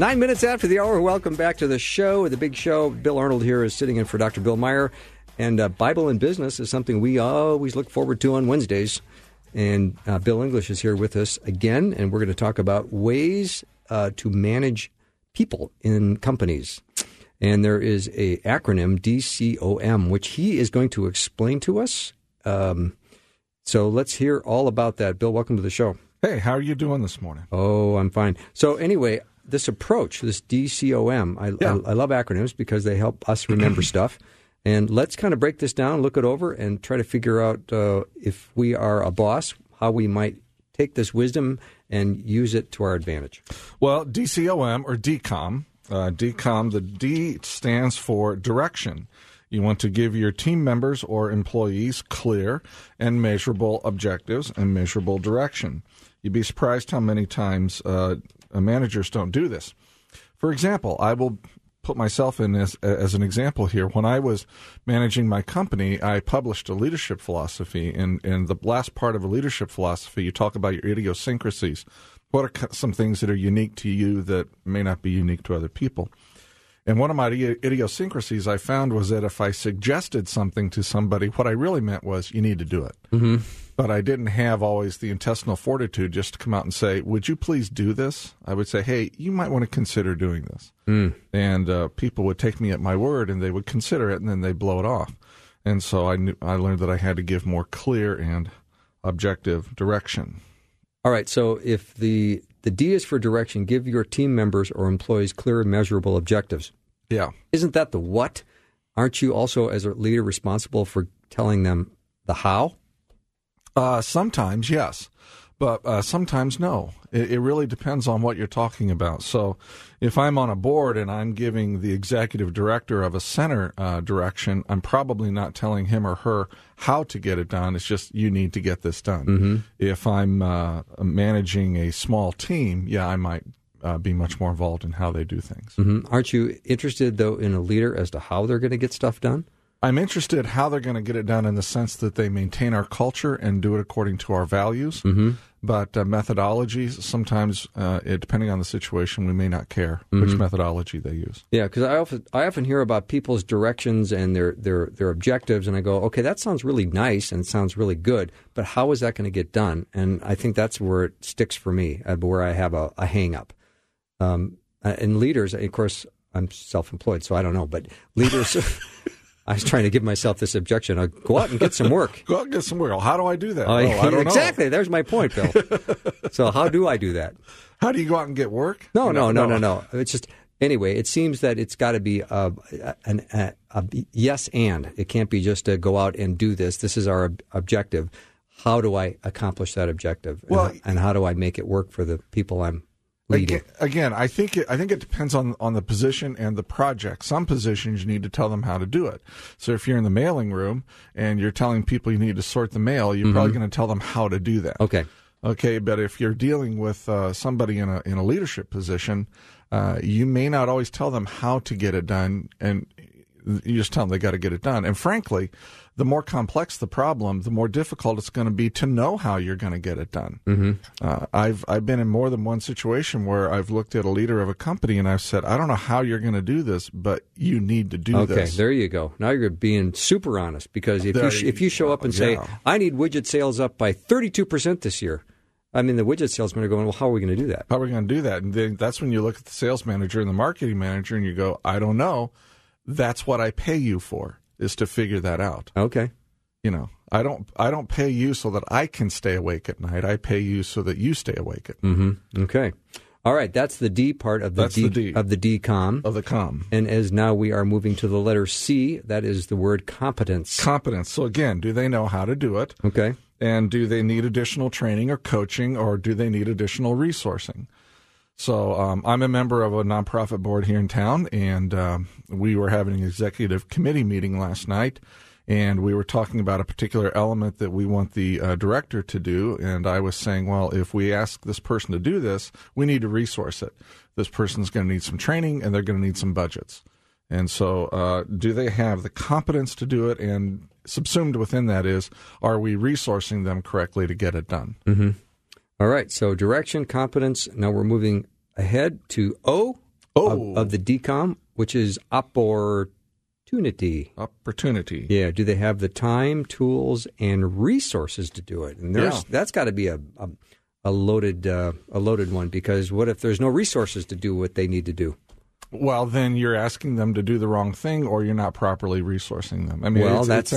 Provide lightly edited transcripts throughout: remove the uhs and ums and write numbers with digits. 9 minutes after the hour, welcome back to the show, the big show. Bill Arnold here is sitting in for Dr. Bill Meyer. And Bible and Business is something we always look forward to on Wednesdays. And Bill English is here with us again, and we're going to talk about ways to manage people in companies. And there is a acronym, DCOM, which he is going to explain to us. So let's hear all about that. Bill, welcome to the show. Hey, how are you doing this morning? Oh, I'm fine. So anyway, this approach, this DCOM, I love acronyms because they help us remember stuff. And let's kind of break this down, look it over, and try to figure out if we are a boss, how we might take this wisdom and use it to our advantage. Well, DCOM or DCOM, the D stands for direction. You want to give your team members or employees clear and measurable objectives and measurable direction. You'd be surprised how many times managers don't do this. For example, I will put myself in as an example here. When I was managing my company, I published a leadership philosophy. And the last part of a leadership philosophy, you talk about your idiosyncrasies. What are some things that are unique to you that may not be unique to other people? And one of my idiosyncrasies I found was that if I suggested something to somebody, what I really meant was, you need to do it. Mm-hmm. But I didn't have always the intestinal fortitude just to come out and say, would you please do this? I would say, hey, you might want to consider doing this. Mm. And people would take me at my word, and they would consider it, and then they blow it off. And so I learned that I had to give more clear and objective direction. All right, so if the D is for direction, give your team members or employees clear and measurable objectives. Yeah. Isn't that the what? Aren't you also, as a leader, responsible for telling them the how? Sometimes, yes. But sometimes, no. It really depends on what you're talking about. So if I'm on a board and I'm giving the executive director of a center direction, I'm probably not telling him or her how to get it done. It's just, you need to get this done. Mm-hmm. If I'm managing a small team, yeah, I might be much more involved in how they do things. Mm-hmm. Aren't you interested, though, in a leader as to how they're going to get stuff done? I'm interested how they're going to get it done in the sense that they maintain our culture and do it according to our values. Mm-hmm. But methodologies, sometimes, depending on the situation, we may not care mm-hmm. which methodology they use. Yeah, because I often hear about people's directions and their objectives, and I go, okay, that sounds really nice and it sounds really good, but how is that going to get done? And I think that's where it sticks for me, where I have a hang-up. And leaders, of course, I'm self-employed, so I don't know, but leaders... I was trying to give myself this objection. I'll go out and get some work. Go out and get some work. Well, how do I do that? Well, I don't exactly. Know. There's my point, Bill. So how do I do that? How do you go out and get work? No. It's just, anyway, it seems that it's got to be a yes and. It can't be just to go out and do this. This is our objective. How do I accomplish that objective? Well, and how do I make it work for the people I'm leading. Again, I think it depends on the position and the project. Some positions you need to tell them how to do it. So if you're in the mailing room and you're telling people you need to sort the mail, you're mm-hmm. probably going to tell them how to do that. Okay, but if you're dealing with somebody in a leadership position, you may not always tell them how to get it done, and you just tell them they got to get it done. And frankly, the more complex the problem, the more difficult it's going to be to know how you're going to get it done. Mm-hmm. I've been in more than one situation where I've looked at a leader of a company and I've said, I don't know how you're going to do this, but you need to do this. Okay, there you go. Now you're being super honest, because if you show up and say, I need widget sales up by 32% this year, I mean, the widget salesmen are going, well, how are we going to do that? How are we going to do that? And then that's when you look at the sales manager and the marketing manager and you go, I don't know. That's what I pay you for, is to figure that out. Okay. You know, I don't pay you so that I can stay awake at night. I pay you so that you stay awake at night. Mm-hmm. Okay. All right. That's the D part of the DCOM. Of the com. And as now we are moving to the letter C, that is the word competence. Competence. So again, do they know how to do it? Okay. And do they need additional training or coaching, or do they need additional resourcing? So I'm a member of a nonprofit board here in town, and we were having an executive committee meeting last night, and we were talking about a particular element that we want the director to do, and I was saying, well, if we ask this person to do this, we need to resource it. This person's going to need some training, and they're going to need some budgets. And so do they have the competence to do it? And subsumed within that is, are we resourcing them correctly to get it done? Mm-hmm. All right, so direction, competence. Now we're moving ahead to O, of the DCOM, which is opportunity. Opportunity. Yeah. Do they have the time, tools, and resources to do it? And that's got to be a loaded one, because what if there's no resources to do what they need to do? Well, then you're asking them to do the wrong thing, or you're not properly resourcing them. I mean, that's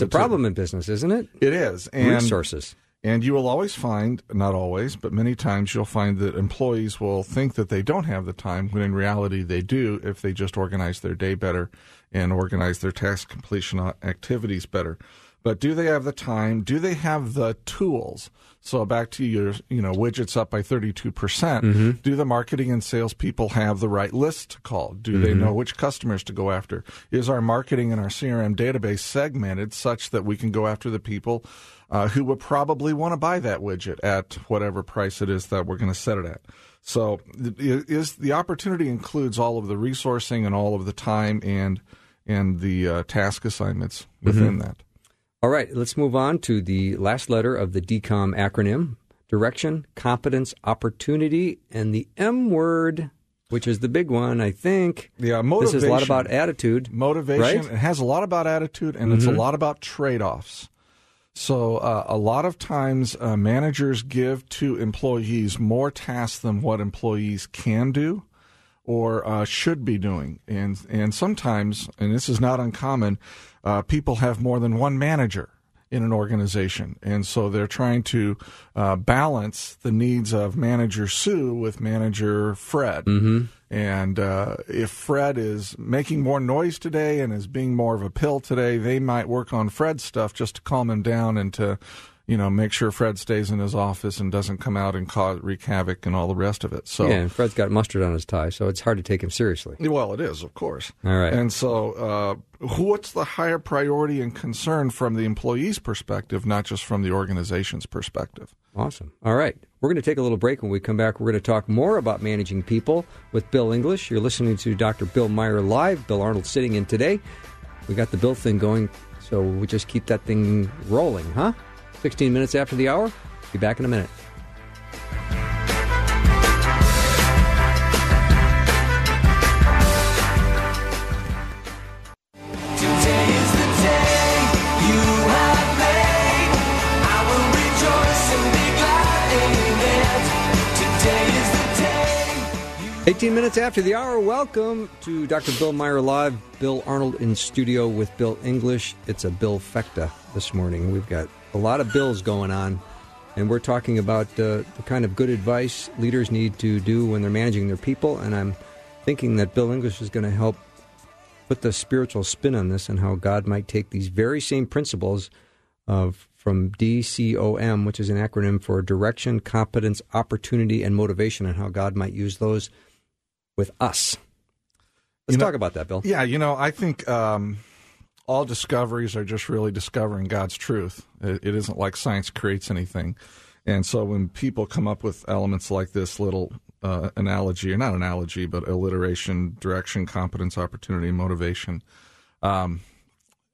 a problem in business, isn't it? It is. And resources. And you will always find, not always, but many times you'll find that employees will think that they don't have the time, when in reality they do, if they just organize their day better and organize their task completion activities better. But do they have the time? Do they have the tools? So back to your, widgets up by 32%. Mm-hmm. Do the marketing and sales people have the right list to call? Do mm-hmm. they know which customers to go after? Is our marketing and our CRM database segmented such that we can go after the people who would probably want to buy that widget at whatever price it is that we're going to set it at? So the opportunity includes all of the resourcing and all of the time and the task assignments within mm-hmm. that. All right, let's move on to the last letter of the DCOM acronym: direction, competence, opportunity, and the M word, which is the big one, I think. Yeah, motivation. This is a lot about attitude. Motivation. Right? It has a lot about attitude, and mm-hmm. it's a lot about trade-offs. So a lot of times managers give to employees more tasks than what employees can do or should be doing. And sometimes, and this is not uncommon, people have more than one manager in an organization, and so they're trying to balance the needs of Manager Sue with Manager Fred. Mm-hmm. And if Fred is making more noise today and is being more of a pill today, they might work on Fred's stuff just to calm him down and to, make sure Fred stays in his office and doesn't come out and wreak havoc and all the rest of it. So, yeah, and Fred's got mustard on his tie, so it's hard to take him seriously. Well, it is, of course. All right. And so what's the higher priority and concern from the employee's perspective, not just from the organization's perspective? Awesome. All right. We're going to take a little break. When we come back, we're going to talk more about managing people with Bill English. You're listening to Dr. Bill Meyer Live. Bill Arnold sitting in today. We got the Bill thing going, so we just keep that thing rolling, huh? 16 minutes after the hour. Be back in a minute. Today is the day you have made. I will rejoice and be glad in it. Today is the day. 18 minutes after the hour. Welcome to Dr. Bill Meyer Live. Bill Arnold in studio with Bill English. It's a Bill Fecta this morning. We've got a lot of bills going on, and we're talking about the kind of good advice leaders need to do when they're managing their people, and I'm thinking that Bill English is going to help put the spiritual spin on this and how God might take these very same principles from DCOM, which is an acronym for direction, competence, opportunity, and motivation, and how God might use those with us. Let's talk about that, Bill. Yeah, I think... all discoveries are just really discovering God's truth. It isn't like science creates anything. And so when people come up with elements like this little analogy, or not analogy, but alliteration, direction, competence, opportunity, motivation. And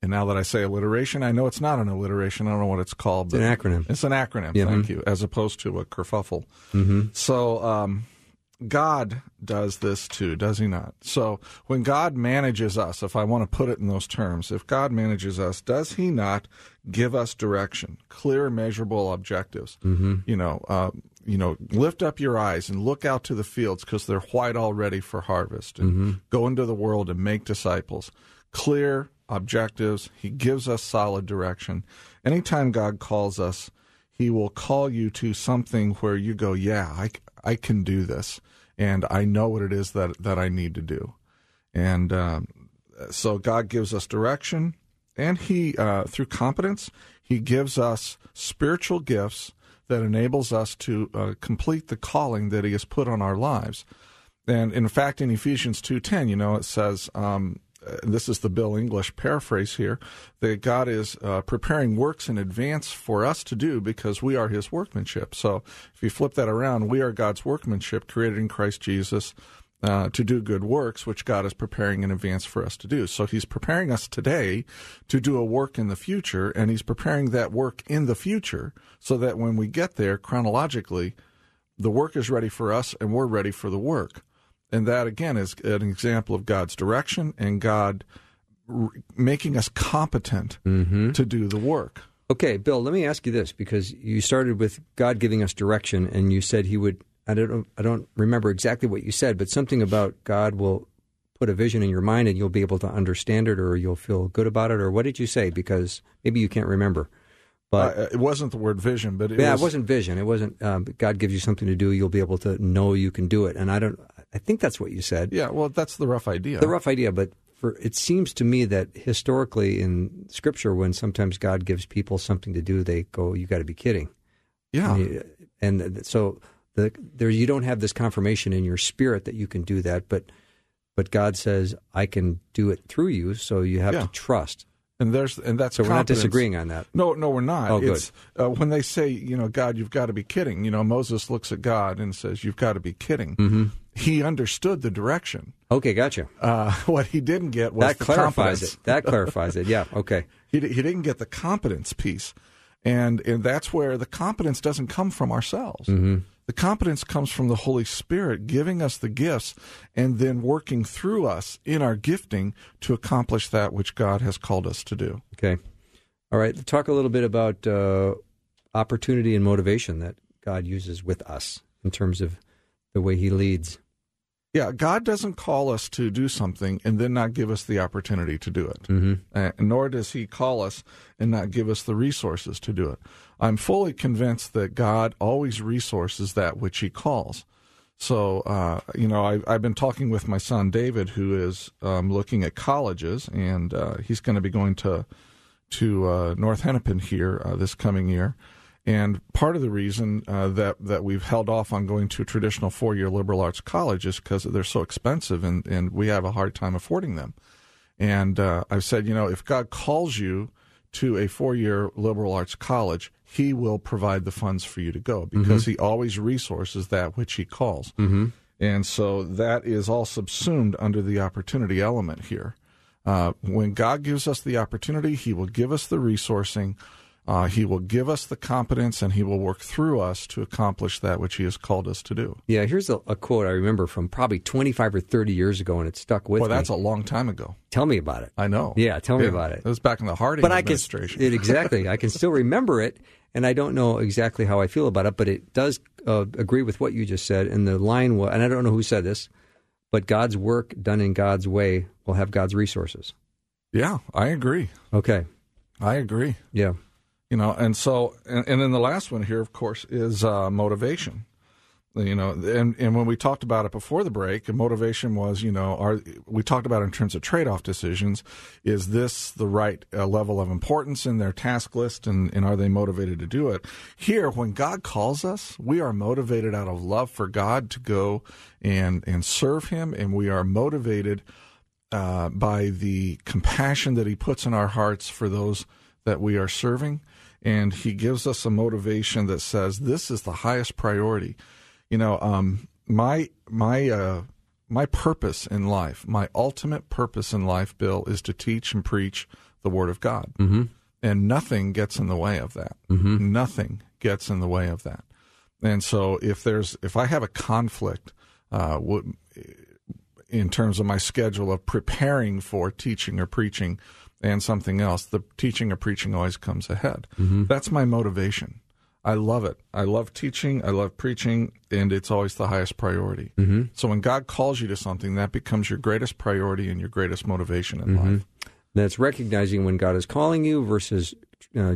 now that I say alliteration, I know it's not an alliteration. I don't know what it's called. But it's an acronym. It's an acronym, yeah. Thank you, as opposed to a kerfuffle. Mm-hmm. So... God does this too, does he not? So when God manages us, if I want to put it in those terms, if God manages us, does he not give us direction, clear, measurable objectives? Mm-hmm. Lift up your eyes and look out to the fields because they're white already for harvest, and mm-hmm. go into the world and make disciples. Clear objectives. He gives us solid direction. Anytime God calls us, he will call you to something where you go, yeah, I can do this, and I know what it is that I need to do. And so God gives us direction, and he, through competence, he gives us spiritual gifts that enables us to complete the calling that he has put on our lives. And, in fact, in Ephesians 2:10, it says, this is the Bill English paraphrase here, that God is preparing works in advance for us to do because we are his workmanship. So if you flip that around, we are God's workmanship created in Christ Jesus to do good works, which God is preparing in advance for us to do. So he's preparing us today to do a work in the future, and he's preparing that work in the future so that when we get there chronologically, the work is ready for us and we're ready for the work. And that, again, is an example of God's direction and God making us competent to do the work. Okay, Bill, let me ask you this, because you started with God giving us direction, and you said he would, I don't remember exactly what you said, but something about God will put a vision in your mind and you'll be able to understand it, or you'll feel good about it, or what did you say? Because maybe you can't remember. But it wasn't the word vision, but it was... it wasn't vision. It wasn't God gives you something to do, you'll be able to know you can do it. And I think that's what you said. Yeah, well, that's the rough idea. The rough idea, but it seems to me that historically in Scripture, when sometimes God gives people something to do, they go, "You got to be kidding." Yeah. And so you don't have this confirmation in your spirit that you can do that, but God says, "I can do it through you," so you have to trust. So we're not disagreeing on that. No, we're not. Oh, good. When they say, God, you've got to be kidding. Moses looks at God and says, "You've got to be kidding." Mm-hmm. He understood the direction. Okay, gotcha. What he didn't get was the competence. That clarifies it. Yeah. Okay. He didn't get the competence piece, and that's where the competence doesn't come from ourselves. Mm-hmm. The competence comes from the Holy Spirit giving us the gifts and then working through us in our gifting to accomplish that which God has called us to do. Okay. All right. Talk a little bit about opportunity and motivation that God uses with us in terms of the way he leads. Yeah. God doesn't call us to do something and then not give us the opportunity to do it. Mm-hmm. Nor does he call us and not give us the resources to do it. I'm fully convinced that God always resources that which he calls. So, I've been talking with my son, David, who is looking at colleges, and he's going to be going to North Hennepin here this coming year. And part of the reason that we've held off on going to a traditional four-year liberal arts college is because they're so expensive, and we have a hard time affording them. And I've said, if God calls you to a four-year liberal arts college, he will provide the funds for you to go, because he always resources that which he calls. Mm-hmm. And so that is all subsumed under the opportunity element here. When God gives us the opportunity, he will give us the resourcing, he will give us the competence, and he will work through us to accomplish that which he has called us to do. Yeah, here's a quote I remember from probably 25 or 30 years ago, and it stuck with me. Well, that's a long time ago. Tell me about it. I know. Yeah, tell me about it. It was back in the Harding administration. Exactly. I can still remember it, and I don't know exactly how I feel about it, but it does agree with what you just said. And the line was, and I don't know who said this, but God's work done in God's way will have God's resources. Yeah, I agree. Okay. I agree. Yeah. And then the last one here, of course, is motivation. And when we talked about it before the break, motivation was, we talked about it in terms of trade-off decisions. Is this the right level of importance in their task list, and are they motivated to do it? Here, when God calls us, we are motivated out of love for God to go and serve him, and we are motivated by the compassion that he puts in our hearts for those that we are serving. And he gives us a motivation that says this is the highest priority. My purpose in life, my ultimate purpose in life, Bill, is to teach and preach the Word of God, and nothing gets in the way of that. Mm-hmm. Nothing gets in the way of that. And so, if I have a conflict in terms of my schedule of preparing for teaching or preaching, and something else, the teaching or preaching always comes ahead. Mm-hmm. That's my motivation. I love it. I love teaching. I love preaching, and it's always the highest priority. Mm-hmm. So when God calls you to something, that becomes your greatest priority and your greatest motivation in life. That's recognizing when God is calling you versus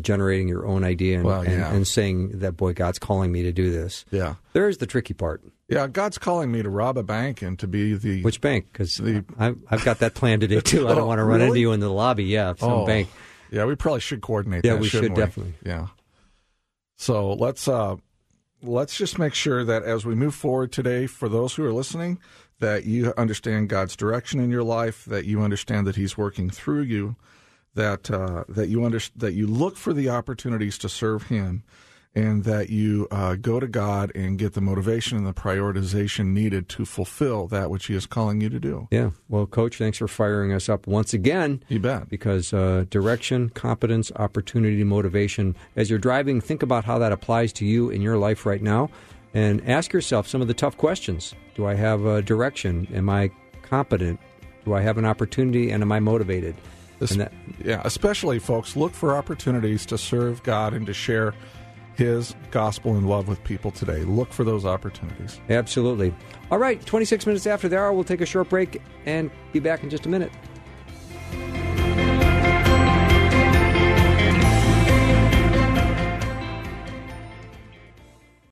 generating your own idea and saying that, boy, God's calling me to do this. Yeah. There's the tricky part. Yeah, God's calling me to rob a bank and to be the... Which bank? Because I've got that plan today, too. I don't want to run into you in the lobby. Yeah, some bank. Yeah, we probably should coordinate that, shouldn't we? Definitely. Yeah. So let's just make sure that as we move forward today, for those who are listening, that you understand God's direction in your life, that you understand that he's working through you, that you look for the opportunities to serve him, and that you go to God and get the motivation and the prioritization needed to fulfill that which he is calling you to do. Yeah. Well, Coach, thanks for firing us up once again. You bet. Because direction, competence, opportunity, motivation. As you're driving, think about how that applies to you in your life right now. and ask yourself some of the tough questions. Do I have a direction? Am I competent? Do I have an opportunity, and am I motivated? Especially, folks, look for opportunities to serve God and to share His gospel and love with people today. Look for those opportunities. Absolutely. All right, 26 minutes after the hour, we'll take a short break and be back in just a minute.